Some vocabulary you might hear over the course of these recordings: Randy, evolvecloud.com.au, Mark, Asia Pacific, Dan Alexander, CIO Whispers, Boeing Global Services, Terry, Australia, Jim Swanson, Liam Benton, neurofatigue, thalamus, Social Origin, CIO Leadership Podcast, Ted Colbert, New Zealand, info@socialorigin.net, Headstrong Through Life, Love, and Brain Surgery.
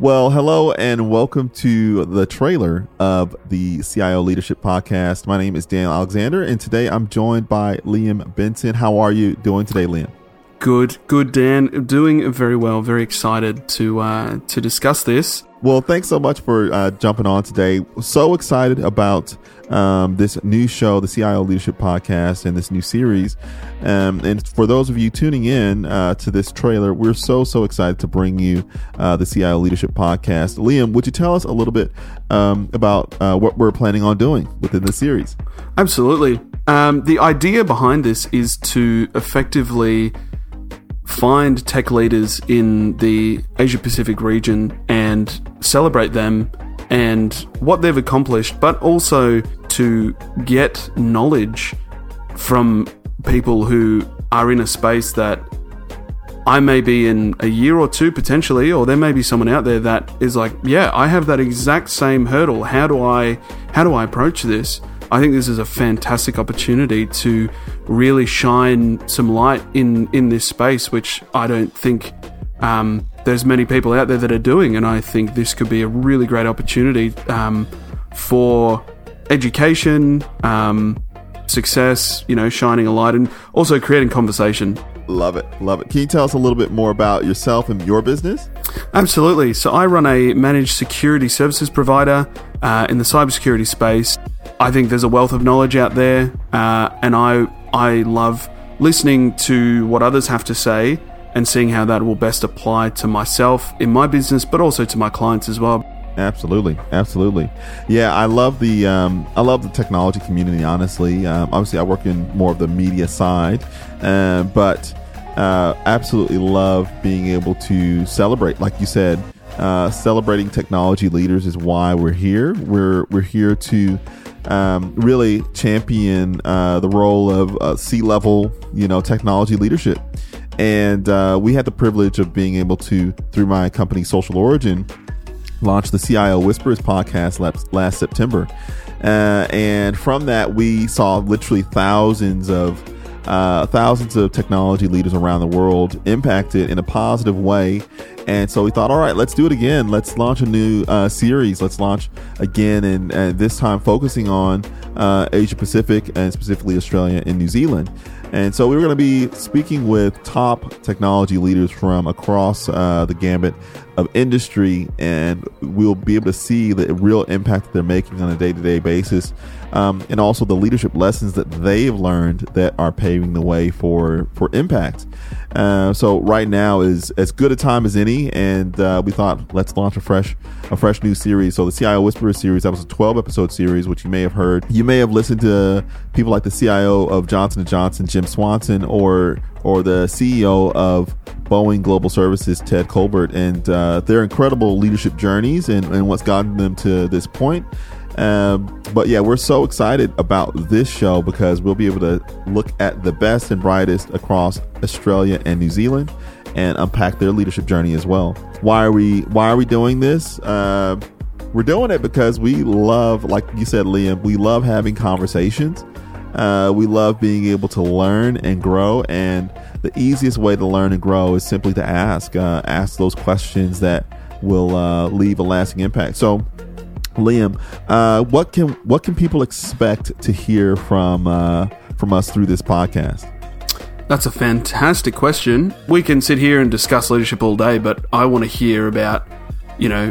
Well, hello and welcome to the trailer of the CIO Leadership Podcast. My name is Dan Alexander, and today I'm joined by Liam Benton. How are you doing today, Liam? Good, Dan. Doing very well. Very excited to discuss this. Well, thanks so much for jumping on today. So excited about this new show, the CIO Leadership Podcast, and this new series. And for those of you tuning in to this trailer, we're so excited to bring you the CIO Leadership Podcast. Liam, would you tell us a little bit about what we're planning on doing within the series? Absolutely. The idea behind this is to effectively find tech leaders in the Asia Pacific region and celebrate them and what they've accomplished, but also to get knowledge from people who are in a space that I may be in a year or two potentially, or there may be someone out there that is like, yeah, I have that exact same hurdle. How do I approach this? I think this is a fantastic opportunity to really shine some light in this space, which I don't think there's many people out there that are doing. And I think this could be a really great opportunity for education, success, shining a light, and also creating conversation. Love it. Can you tell us a little bit more about yourself and your business? Absolutely. So I run a managed security services provider in the cybersecurity space. I think there's a wealth of knowledge out there, and I love listening to what others have to say and seeing how that will best apply to myself in my business, but also to my clients as well. Absolutely. Yeah, I love the technology community. Honestly, obviously, I work in more of the media side, but absolutely love being able to celebrate, like you said. Celebrating technology leaders is why we're here. We're here to really champion the role of C-level, technology leadership. And we had the privilege of being able to, through my company Social Origin, launch the CIO Whispers podcast last September. And from that, we saw literally thousands of technology leaders around the world impacted in a positive way. And so we thought, all right, let's do it again. Let's launch a new series. Let's launch again, and this time focusing on Asia Pacific and specifically Australia and New Zealand. And so we were going to be speaking with top technology leaders from across the gamut of industry, and we'll be able to see the real impact that they're making on a day-to-day basis, and also the leadership lessons that they've learned that are paving the way for impact. So right now is as good a time as any, and we thought, let's launch a fresh new series. So the CIO Whisperer series, that was a 12-episode series, which you may have heard. You may have listened to people like the CIO of Johnson & Johnson, Jim Swanson, or the CEO of Boeing Global Services, Ted Colbert, and their incredible leadership journeys and what's gotten them to this point. But yeah, we're so excited about this show because we'll be able to look at the best and brightest across Australia and New Zealand and unpack their leadership journey as well. Why are we doing this? We're doing it because we love, like you said, Liam, we love having conversations. We love being able to learn and grow, and the easiest way to learn and grow is simply to ask those questions that will leave a lasting impact. So, Liam, what can people expect to hear from us through this podcast? That's a fantastic question. We can sit here and discuss leadership all day, but I want to hear about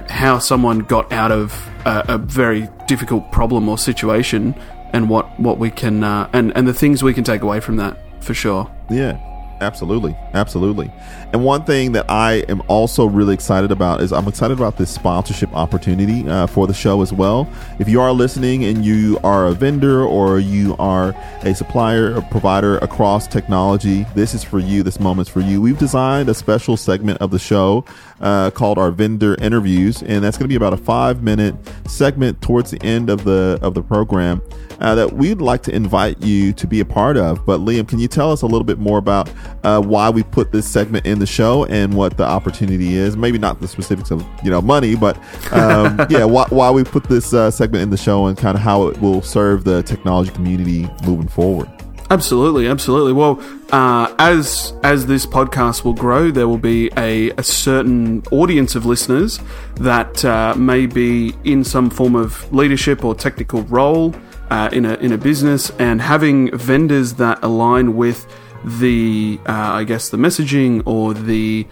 how someone got out of a very difficult problem or situation, and what we can and the things we can take away from that, for sure. Yeah. Absolutely. And one thing that I am also really excited about is I'm excited about this sponsorship opportunity for the show as well. If you are listening and you are a vendor or you are a supplier or provider across technology, this is for you. This moment's for you. We've designed a special segment of the show called our vendor interviews, and that's going to be about a 5-minute segment towards the end of the program that we'd like to invite you to be a part of. But Liam, can you tell us a little bit more about why we put this segment in the show and what the opportunity is? Maybe not the specifics of money, but why we put this segment in the show and kind of how it will serve the technology community moving forward. Absolutely. Well, as this podcast will grow, there will be a certain audience of listeners that may be in some form of leadership or technical role in a business, and having vendors that align with the the messaging or the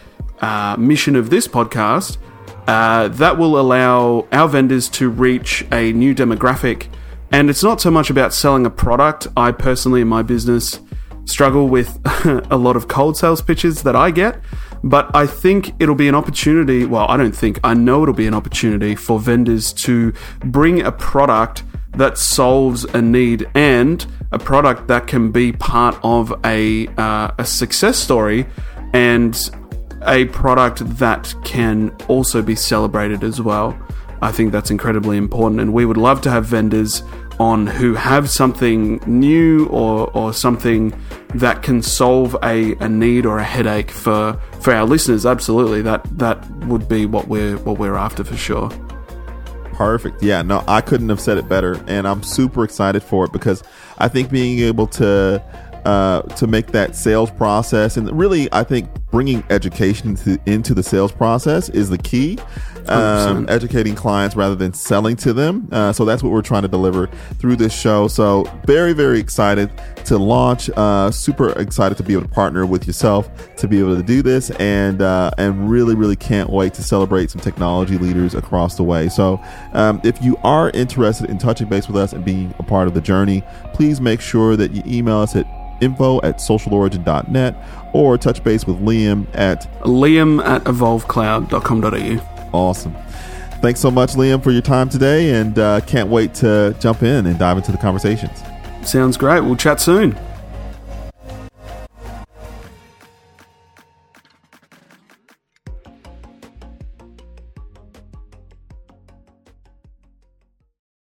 mission of this podcast, that will allow our vendors to reach a new demographic. And it's not so much about selling a product. I personally, in my business, struggle with a lot of cold sales pitches that I get, but I think it'll be an opportunity. Well, I know it'll be an opportunity for vendors to bring a product that solves a need, and a product that can be part of a success story, and a product that can also be celebrated as well. I think that's incredibly important, and we would love to have vendors on who have something new or something that can solve a need or a headache for our listeners. Absolutely, that would be what we're after for sure. Perfect. Yeah, no, I couldn't have said it better, and I'm super excited for it, because I think being able to make that sales process, and really, I think bringing education into the sales process is the key. Educating clients rather than selling to them. So that's what we're trying to deliver through this show. So very, very excited to launch. Super excited to be able to partner with yourself to be able to do this, and really, really can't wait to celebrate some technology leaders across the way. So if you are interested in touching base with us and being a part of the journey, please make sure that you email us at info@socialorigin.net, or touch base with Liam at evolvecloud.com.au. Awesome. Thanks so much, Liam, for your time today, and can't wait to jump in and dive into the conversations. Sounds great. We'll chat soon.